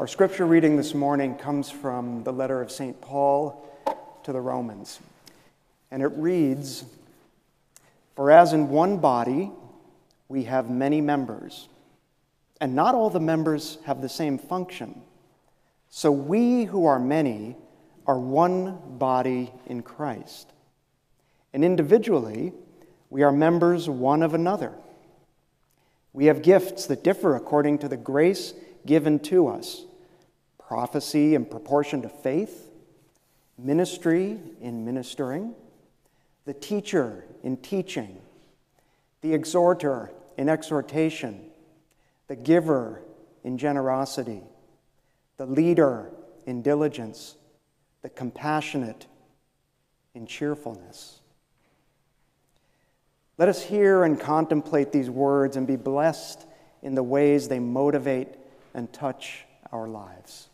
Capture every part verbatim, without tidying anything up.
Our scripture reading this morning comes from the letter of Saint Paul to the Romans. And it reads, "For as in one body we have many members, and not all the members have the same function. So we who are many are one body in Christ. And individually, we are members one of another. We have gifts that differ according to the grace given to us. Prophecy in proportion to faith, ministry in ministering, the teacher in teaching, the exhorter in exhortation, the giver in generosity, the leader in diligence, the compassionate in cheerfulness." Let us hear and contemplate these words and be blessed in the ways they motivate and touch our lives.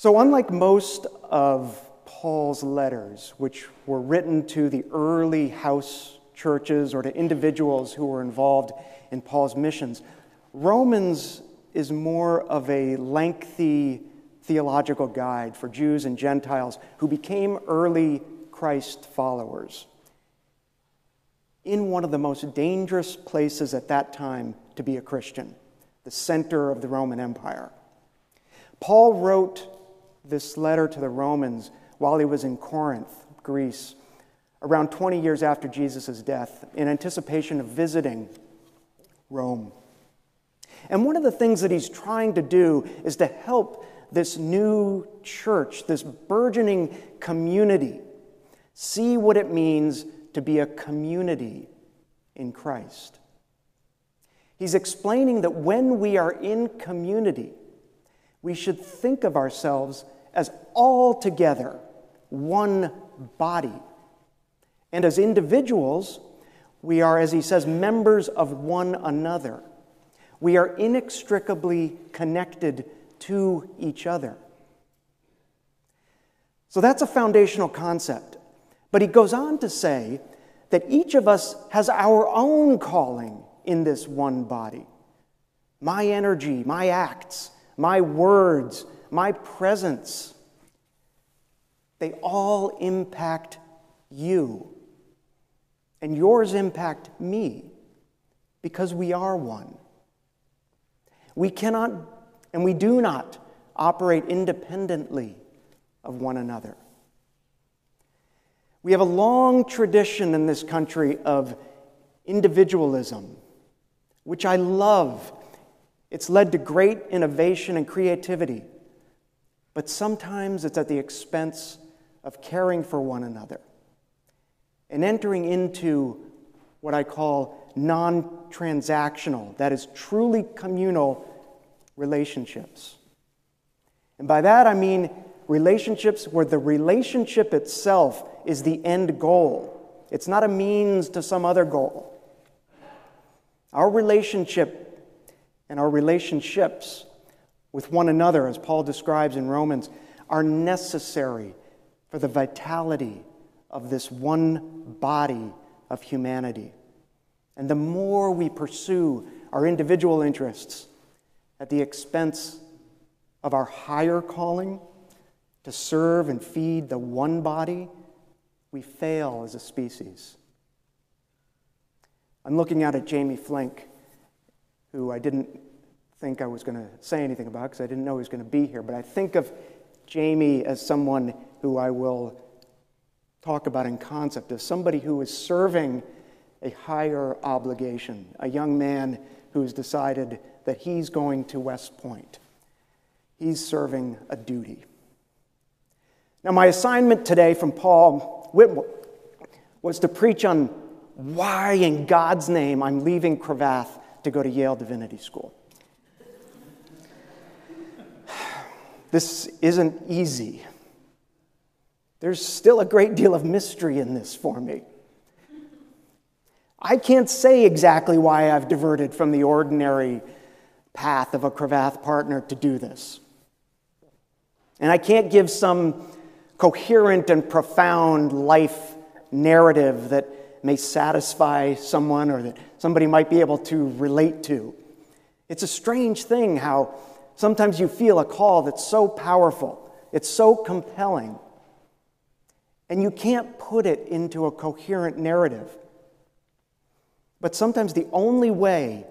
So, unlike most of Paul's letters, which were written to the early house churches or to individuals who were involved in Paul's missions, Romans is more of a lengthy theological guide for Jews and Gentiles who became early Christ followers in one of the most dangerous places at that time to be a Christian, the center of the Roman Empire. Paul wrote this letter to the Romans while he was in Corinth, Greece, around twenty years after Jesus' death, in anticipation of visiting Rome. And one of the things that he's trying to do is to help this new church, this burgeoning community, see what it means to be a community in Christ. He's explaining that when we are in community, we should think of ourselves as all together, one body. And as individuals, we are, as he says, members of one another. We are inextricably connected to each other. So that's a foundational concept. But he goes on to say that each of us has our own calling in this one body. My energy, my acts, my words, my presence, they all impact you. And yours impact me, because we are one. We cannot, and we do not, operate independently of one another. We have a long tradition in this country of individualism, which I love. It's led to great innovation and creativity, but sometimes it's at the expense of caring for one another and entering into what I call non-transactional, that is, truly communal relationships. And by that I mean relationships where the relationship itself is the end goal. It's not a means to some other goal. Our relationship and our relationships with one another, as Paul describes in Romans, are necessary for the vitality of this one body of humanity. And the more we pursue our individual interests at the expense of our higher calling, to serve and feed the one body, we fail as a species. I'm looking out at Jamie Flink, who I didn't think I was going to say anything about because I didn't know he was going to be here, but I think of Jamie as someone who I will talk about in concept, as somebody who is serving a higher obligation, a young man who has decided that he's going to West Point. He's serving a duty. Now, my assignment today from Paul Whitmore was to preach on why, in God's name, I'm leaving Cravath to go to Yale Divinity School. This isn't easy. There's still a great deal of mystery in this for me. I can't say exactly why I've diverted from the ordinary path of a Cravath partner to do this. And I can't give some coherent and profound life narrative that may satisfy someone or that somebody might be able to relate to. It's a strange thing how sometimes you feel a call that's so powerful, it's so compelling, and you can't put it into a coherent narrative. But sometimes the only way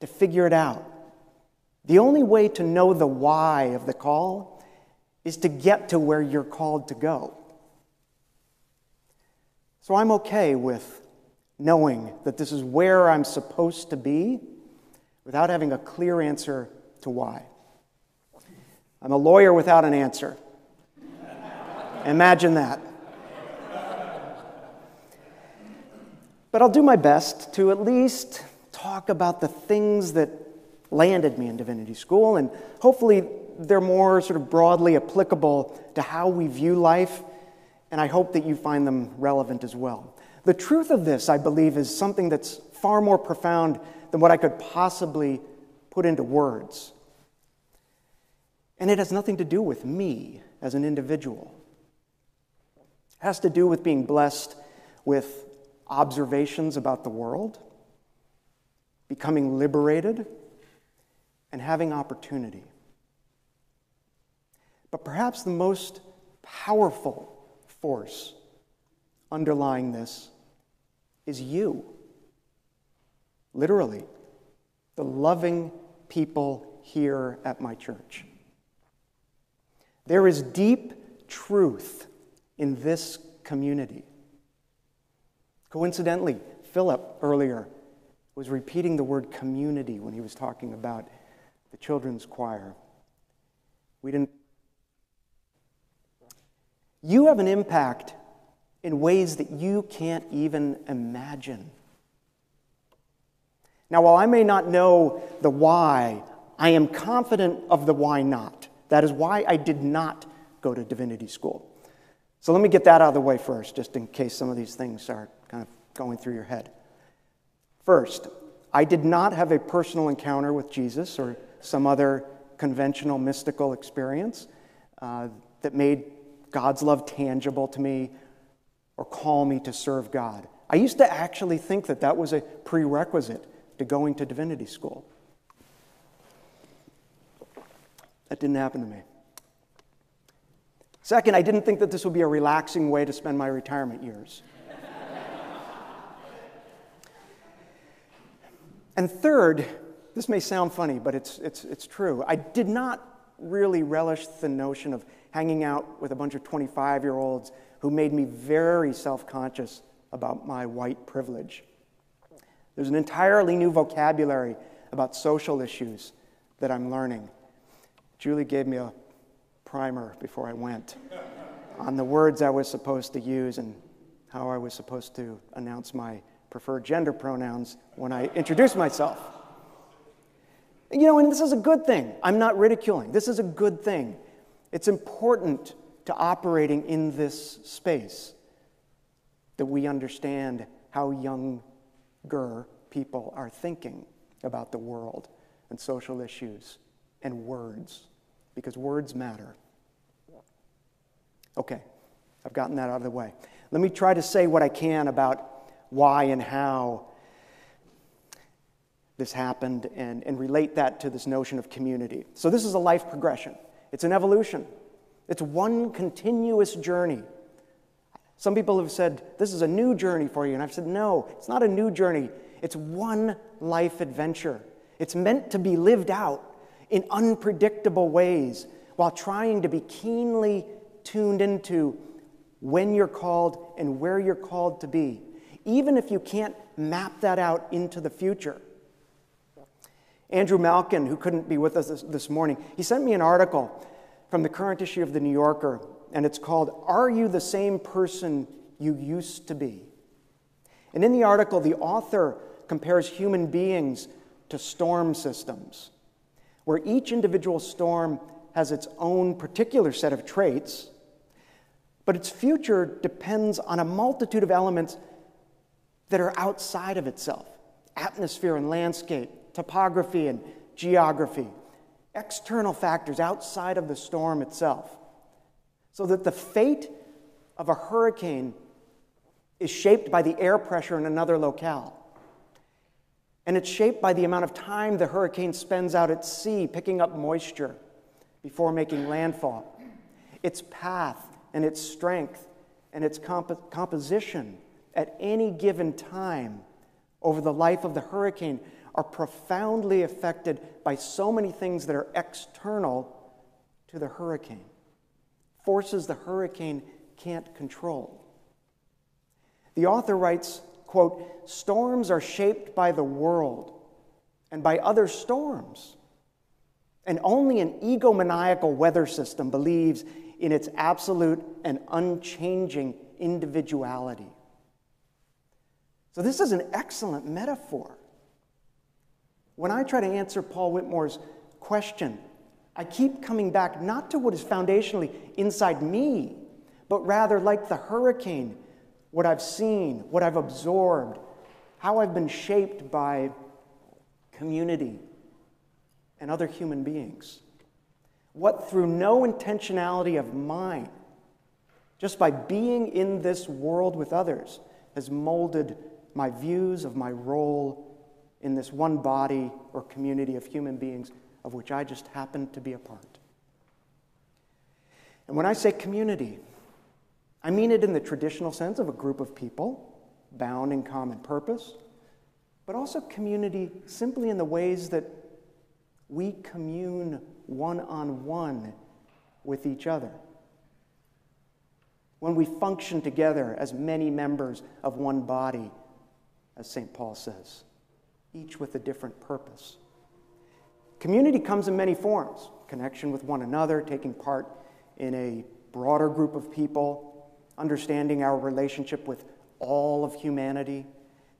to figure it out, the only way to know the why of the call, is to get to where you're called to go. So I'm okay with knowing that this is where I'm supposed to be without having a clear answer to why. I'm a lawyer without an answer. Imagine that. But I'll do my best to at least talk about the things that landed me in Divinity School, and hopefully they're more sort of broadly applicable to how we view life, and I hope that you find them relevant as well. The truth of this, I believe, is something that's far more profound than what I could possibly put into words. And it has nothing to do with me as an individual. It has to do with being blessed with observations about the world, becoming liberated, and having opportunity. But perhaps the most powerful force underlying this is you. Literally, the loving people here at my church. There is deep truth in this community. Coincidentally, Philip earlier was repeating the word community when he was talking about the children's choir. We didn't. You have an impact in ways that you can't even imagine. Now, while I may not know the why, I am confident of the why not. That is why I did not go to Divinity School. So let me get that out of the way first, just in case some of these things are kind of going through your head. First, I did not have a personal encounter with Jesus or some other conventional mystical experience uh, that made God's love tangible to me or call me to serve God. I used to actually think that that was a prerequisite to going to Divinity School. That didn't happen to me. Second, I didn't think that this would be a relaxing way to spend my retirement years. And third, this may sound funny, but it's, it's, it's true. I did not really relish the notion of hanging out with a bunch of twenty-five-year-olds who made me very self-conscious about my white privilege. There's an entirely new vocabulary about social issues that I'm learning. Julie gave me a primer before I went on the words I was supposed to use and how I was supposed to announce my preferred gender pronouns when I introduced myself. You know, and this is a good thing. I'm not ridiculing. This is a good thing. It's important to operating in this space that we understand how young Ger people are thinking about the world and social issues and words, because words matter. Okay, I've gotten that out of the way. Let me try to say what I can about why and how this happened and, and relate that to this notion of community. So this is a life progression. It's an evolution. It's one continuous journey. Some people have said, this is a new journey for you. And I've said, no, it's not a new journey. It's one life adventure. It's meant to be lived out in unpredictable ways while trying to be keenly tuned into when you're called and where you're called to be, even if you can't map that out into the future. Andrew Malkin, who couldn't be with us this, this morning, he sent me an article from the current issue of The New Yorker, and it's called, Are You the Same Person You Used to Be? And in the article, the author compares human beings to storm systems, where each individual storm has its own particular set of traits, but its future depends on a multitude of elements that are outside of itself: atmosphere and landscape, topography and geography, external factors outside of the storm itself. So that the fate of a hurricane is shaped by the air pressure in another locale. And it's shaped by the amount of time the hurricane spends out at sea picking up moisture before making landfall. Its path and its strength and its comp- composition at any given time over the life of the hurricane are profoundly affected by so many things that are external to the hurricane, forces the hurricane can't control. The author writes, quote, storms are shaped by the world and by other storms, and only an egomaniacal weather system believes in its absolute and unchanging individuality. So this is an excellent metaphor. When I try to answer Paul Whitmore's question, I keep coming back not to what is foundationally inside me, but rather like the hurricane, what I've seen, what I've absorbed, how I've been shaped by community and other human beings. What through no intentionality of mine, just by being in this world with others, has molded my views of my role in this one body or community of human beings of which I just happen to be a part. And when I say community, I mean it in the traditional sense of a group of people bound in common purpose, but also community simply in the ways that we commune one-on-one with each other. When we function together as many members of one body, as Saint Paul says, each with a different purpose. Community comes in many forms: connection with one another, taking part in a broader group of people, understanding our relationship with all of humanity,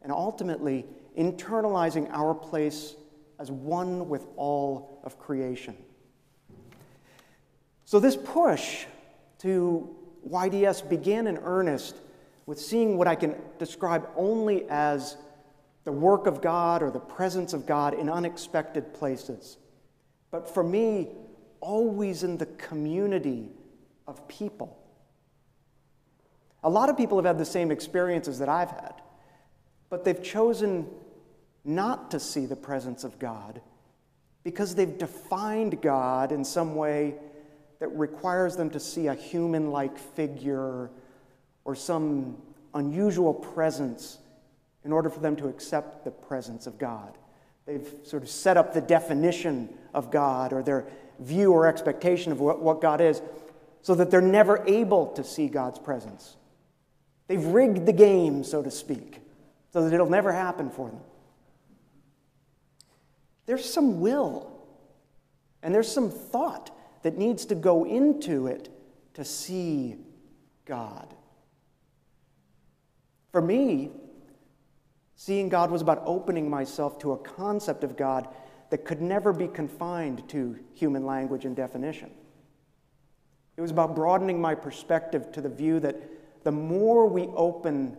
and ultimately internalizing our place as one with all of creation. So this push to Y D S began in earnest with seeing what I can describe only as the work of God or the presence of God in unexpected places, but for me, always in the community of people. A lot of people have had the same experiences that I've had, but they've chosen not to see the presence of God because they've defined God in some way that requires them to see a human-like figure or some unusual presence in order for them to accept the presence of God. They've sort of set up the definition of God or their view or expectation of what, what God is so that they're never able to see God's presence. They've rigged the game, so to speak, so that it'll never happen for them. There's some will, and there's some thought that needs to go into it to see God. For me, seeing God was about opening myself to a concept of God that could never be confined to human language and definition. It was about broadening my perspective to the view that the more we open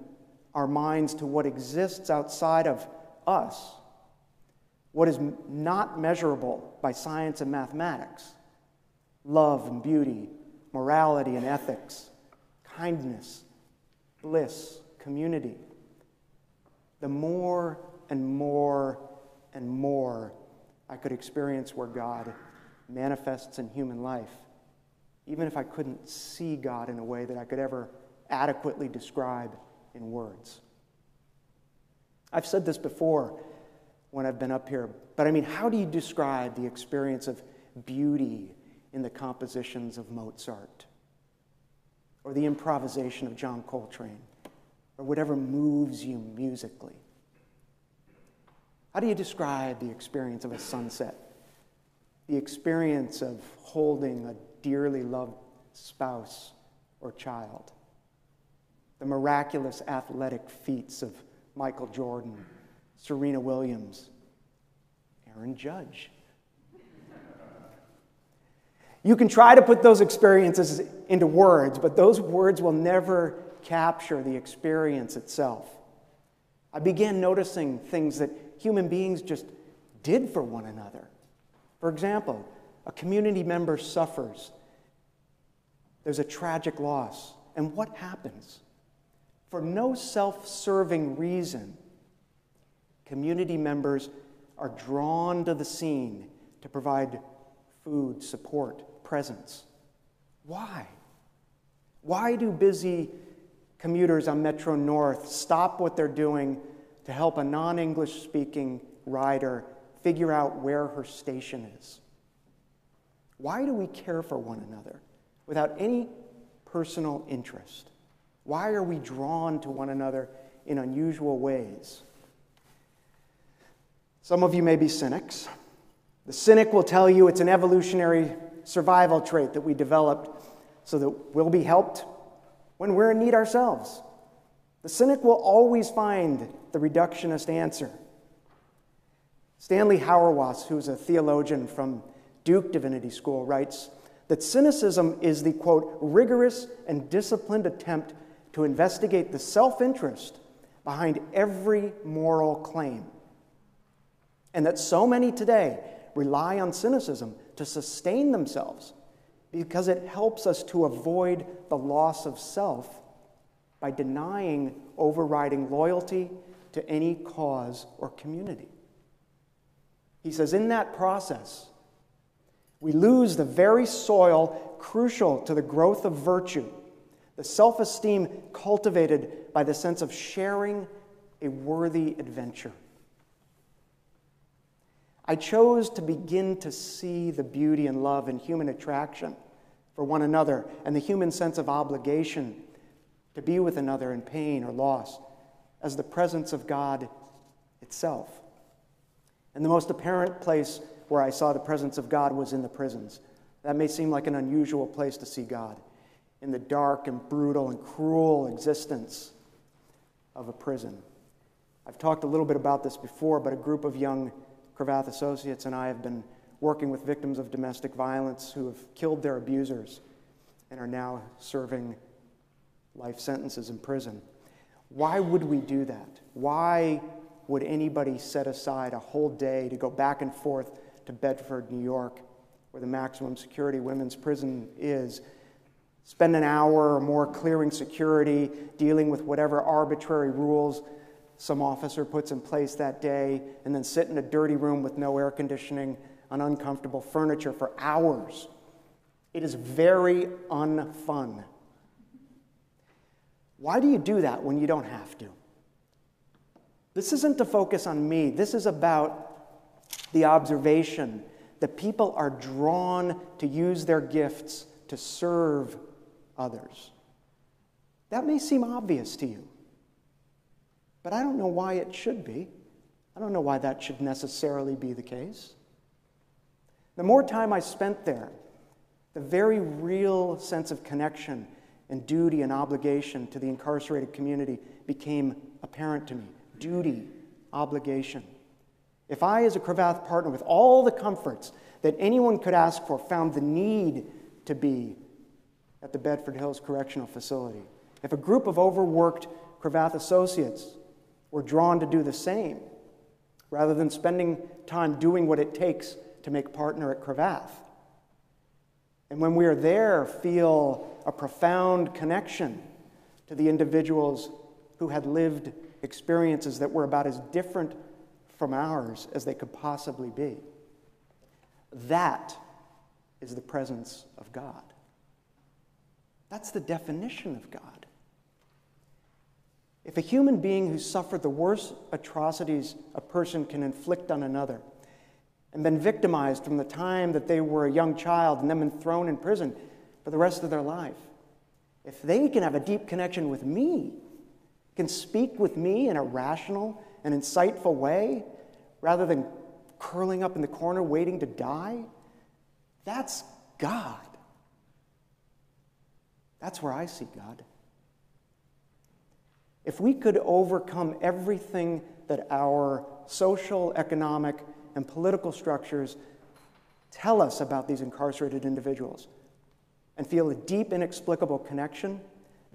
our minds to what exists outside of us, what is not measurable by science and mathematics, love and beauty, morality and ethics, kindness, bliss, community, the more and more and more I could experience where God manifests in human life, even if I couldn't see God in a way that I could ever adequately describe in words. I've said this before when I've been up here, but I mean, how do you describe the experience of beauty in the compositions of Mozart, or the improvisation of John Coltrane, or whatever moves you musically? How do you describe the experience of a sunset, the experience of holding a dearly loved spouse or child, the miraculous athletic feats of Michael Jordan, Serena Williams, Aaron Judge? You can try to put those experiences into words, but those words will never capture the experience itself. I began noticing things that human beings just did for one another. For example, a community member suffers. There's a tragic loss. And what happens? For no self-serving reason, community members are drawn to the scene to provide food, support, presence. Why? Why do busy commuters on Metro North stop what they're doing to help a non-English speaking rider figure out where her station is? Why do we care for one another without any personal interest? Why are we drawn to one another in unusual ways? Some of you may be cynics. The cynic will tell you it's an evolutionary survival trait that we developed so that we'll be helped when we're in need ourselves. The cynic will always find the reductionist answer. Stanley Hauerwas, who's a theologian from Duke Divinity School, writes that cynicism is the, quote, rigorous and disciplined attempt to investigate the self-interest behind every moral claim, and that so many today rely on cynicism to sustain themselves because it helps us to avoid the loss of self by denying overriding loyalty to any cause or community. He says, in that process, we lose the very soil crucial to the growth of virtue, the self-esteem cultivated by the sense of sharing a worthy adventure. I chose to begin to see the beauty and love and human attraction for one another and the human sense of obligation to be with another in pain or loss as the presence of God itself. And the most apparent place where I saw the presence of God was in the prisons. That may seem like an unusual place to see God, in the dark and brutal and cruel existence of a prison. I've talked a little bit about this before, but a group of young Cravath associates and I have been working with victims of domestic violence who have killed their abusers and are now serving life sentences in prison. Why would we do that? Why would anybody set aside a whole day to go back and forth to Bedford, New York, where the maximum security women's prison is, spend an hour or more clearing security, dealing with whatever arbitrary rules some officer puts in place that day, and then sit in a dirty room with no air conditioning on uncomfortable furniture for hours? It is very unfun. Why do you do that when you don't have to? This isn't to focus on me. This is about the observation that people are drawn to use their gifts to serve others. That may seem obvious to you, but I don't know why it should be. I don't know why that should necessarily be the case. The more time I spent there, the very real sense of connection and duty and obligation to the incarcerated community became apparent to me. Duty, obligation. If I, as a Cravath partner, with all the comforts that anyone could ask for, found the need to be at the Bedford Hills Correctional Facility, if a group of overworked Cravath associates were drawn to do the same, rather than spending time doing what it takes to make partner at Cravath, and when we are there, feel a profound connection to the individuals who had lived experiences that were about as different from ours as they could possibly be. That is the presence of God. That's the definition of God. If a human being who suffered the worst atrocities a person can inflict on another and been victimized from the time that they were a young child and then been thrown in prison for the rest of their life, if they can have a deep connection with me, can speak with me in a rational and insightful way, rather than curling up in the corner waiting to die, that's God. That's where I see God. If we could overcome everything that our social, economic, and political structures tell us about these incarcerated individuals and feel a deep, inexplicable connection,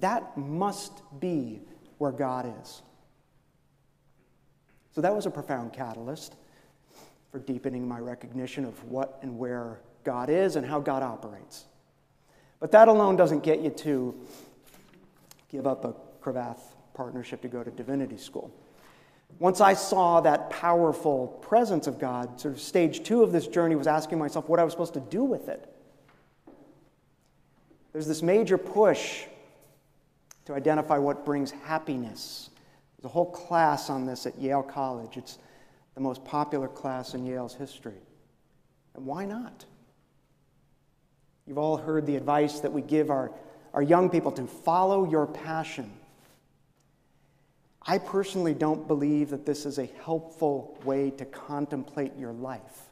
that must be where God is. So that was a profound catalyst for deepening my recognition of what and where God is and how God operates. But that alone doesn't get you to give up a Cravath partnership to go to divinity school. Once I saw that powerful presence of God, sort of stage two of this journey was asking myself what I was supposed to do with it. There's this major push to identify what brings happiness. There's a whole class on this at Yale College. It's the most popular class in Yale's history. And why not? You've all heard the advice that we give our, our young people to follow your passion. I personally don't believe that this is a helpful way to contemplate your life.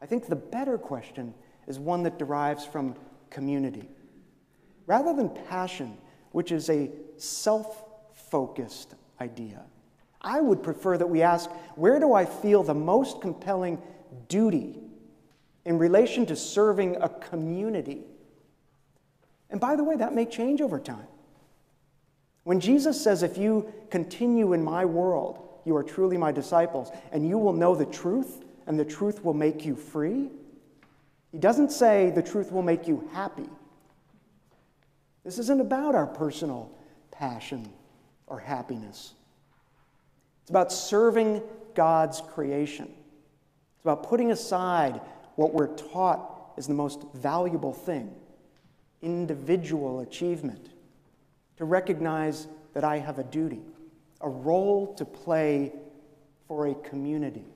I think the better question is one that derives from community. Rather than passion, which is a self-focused idea, I would prefer that we ask, where do I feel the most compelling duty in relation to serving a community? And by the way, that may change over time. When Jesus says, if you continue in my world, you are truly my disciples, and you will know the truth, and the truth will make you free, he doesn't say the truth will make you happy. This isn't about our personal passion or happiness. It's about serving God's creation. It's about putting aside what we're taught is the most valuable thing, individual achievement, to recognize that I have a duty, a role to play for a community.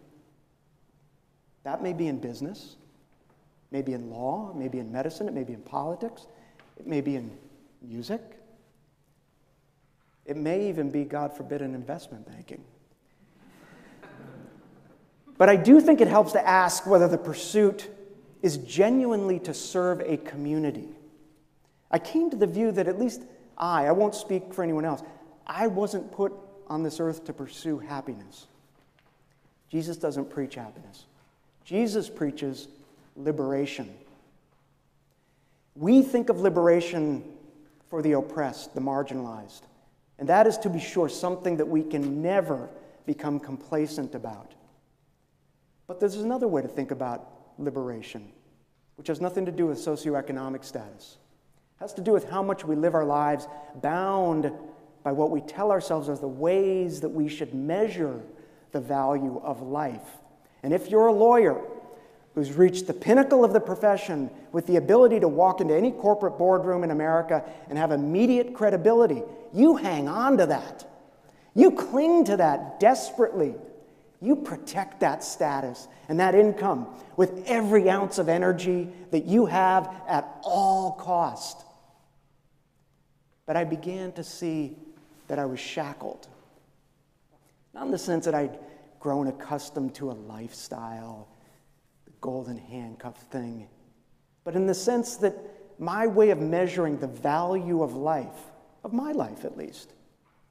That may be in business, maybe in law, maybe in medicine, it may be in politics, it may be in music. It may even be, God forbid, in investment banking. But I do think it helps to ask whether the pursuit is genuinely to serve a community. I came to the view that at least I, I won't speak for anyone else, I wasn't put on this earth to pursue happiness. Jesus doesn't preach happiness. Jesus preaches liberation. We think of liberation for the oppressed, the marginalized, and that is, to be sure, something that we can never become complacent about. But there's another way to think about liberation, which has nothing to do with socioeconomic status. It has to do with how much we live our lives bound by what we tell ourselves as the ways that we should measure the value of life. And if you're a lawyer who's reached the pinnacle of the profession with the ability to walk into any corporate boardroom in America and have immediate credibility, you hang on to that. You cling to that desperately. You protect that status and that income with every ounce of energy that you have at all cost. But I began to see that I was shackled. Not in the sense that I'd grown accustomed to a lifestyle, the golden handcuff thing, but in the sense that my way of measuring the value of life, of my life at least,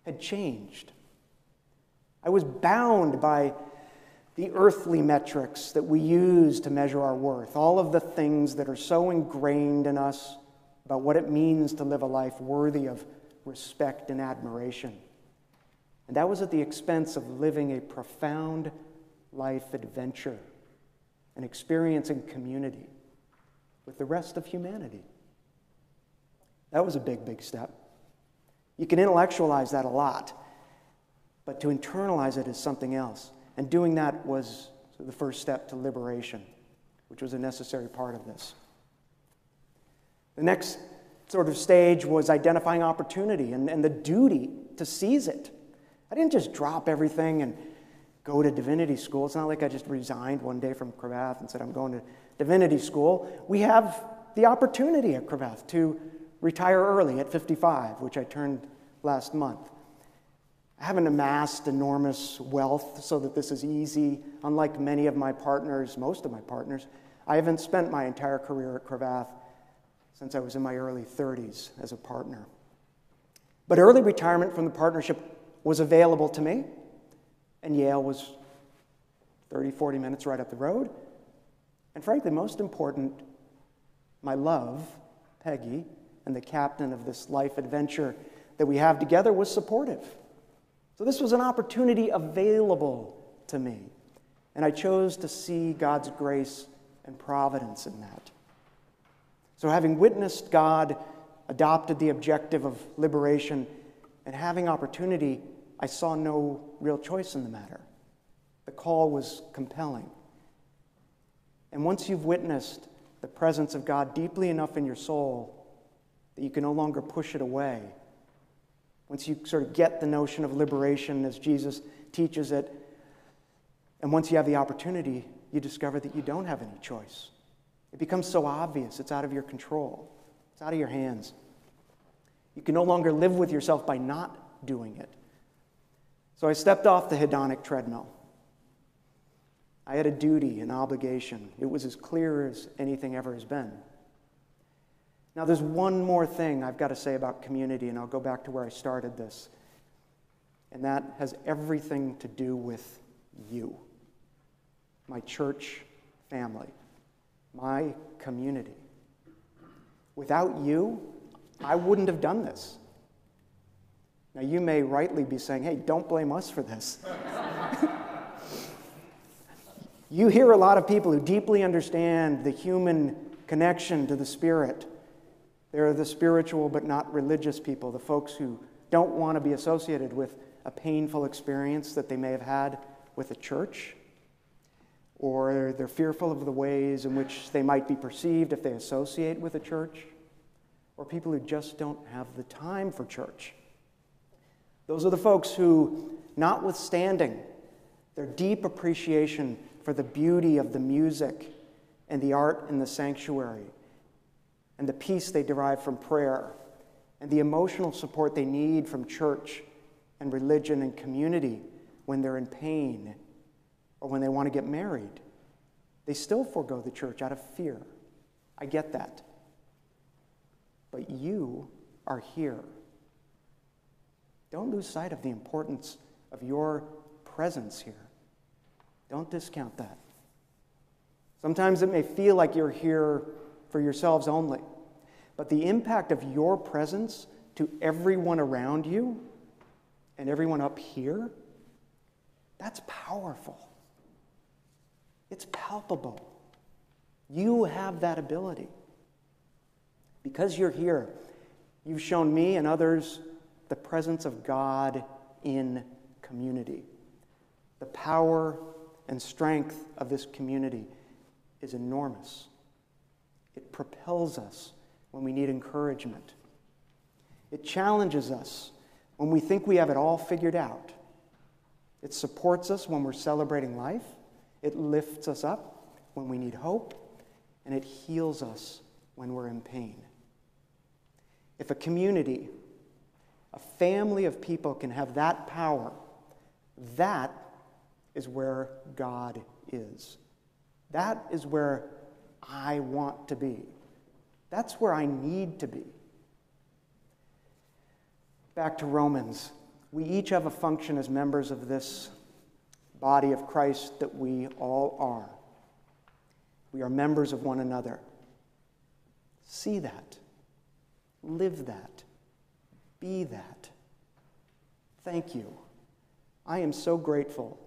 had changed. I was bound by the earthly metrics that we use to measure our worth, all of the things that are so ingrained in us about what it means to live a life worthy of respect and admiration. And that was at the expense of living a profound life adventure and experiencing community with the rest of humanity. That was a big, big step. You can intellectualize that a lot, but to internalize it is something else. And doing that was the first step to liberation, which was a necessary part of this. The next sort of stage was identifying opportunity and, and the duty to seize it. I didn't just drop everything and go to divinity school. It's not like I just resigned one day from Cravath and said, I'm going to divinity school. We have the opportunity at Cravath to retire early at fifty-five, which I turned last month. I haven't amassed enormous wealth so that this is easy. Unlike many of my partners, most of my partners, I haven't spent my entire career at Cravath since I was in my early thirties as a partner. But early retirement from the partnership was available to me, and Yale was thirty, forty minutes right up the road. And frankly, most important, my love, Peggy, and the captain of this life adventure that we have together was supportive. So this was an opportunity available to me, and I chose to see God's grace and providence in that. So having witnessed God, adopted the objective of liberation, and having opportunity, I saw no real choice in the matter. The call was compelling. And once you've witnessed the presence of God deeply enough in your soul that you can no longer push it away, once you sort of get the notion of liberation as Jesus teaches it, and once you have the opportunity, you discover that you don't have any choice. It becomes so obvious. It's out of your control. It's out of your hands. You can no longer live with yourself by not doing it. So I stepped off the hedonic treadmill. I had a duty, an obligation. It was as clear as anything ever has been. Now, there's one more thing I've got to say about community, and I'll go back to where I started this. And that has everything to do with you, my church family, my community. Without you, I wouldn't have done this. Now, you may rightly be saying, hey, don't blame us for this. You hear a lot of people who deeply understand the human connection to the Spirit. They're the spiritual but not religious people, the folks who don't want to be associated with a painful experience that they may have had with a church, or they're fearful of the ways in which they might be perceived if they associate with a church, or people who just don't have the time for church. Those are the folks who, notwithstanding their deep appreciation for the beauty of the music and the art in the sanctuary, and the peace they derive from prayer, and the emotional support they need from church and religion and community when they're in pain or when they want to get married, they still forego the church out of fear. I get that. But you are here. Don't lose sight of the importance of your presence here. Don't discount that. Sometimes it may feel like you're here for yourselves only, but the impact of your presence to everyone around you and everyone up here, that's powerful. It's palpable. You have that ability. Because you're here, you've shown me and others the presence of God in community. The power and strength of this community is enormous. It propels us when we need encouragement. It challenges us when we think we have it all figured out. It supports us when we're celebrating life. It lifts us up when we need hope, and it heals us when we're in pain. If a community, a family of people can have that power, that is where God is. That is where I want to be. That's where I need to be. Back to Romans. We each have a function as members of this body of Christ that we all are. We are members of one another. See that. Live that. Be that. Thank you. I am so grateful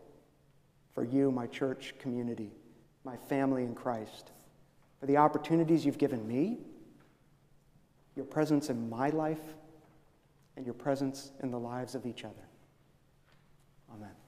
for you, my church community, my family in Christ, for the opportunities you've given me, your presence in my life, and your presence in the lives of each other. Amen.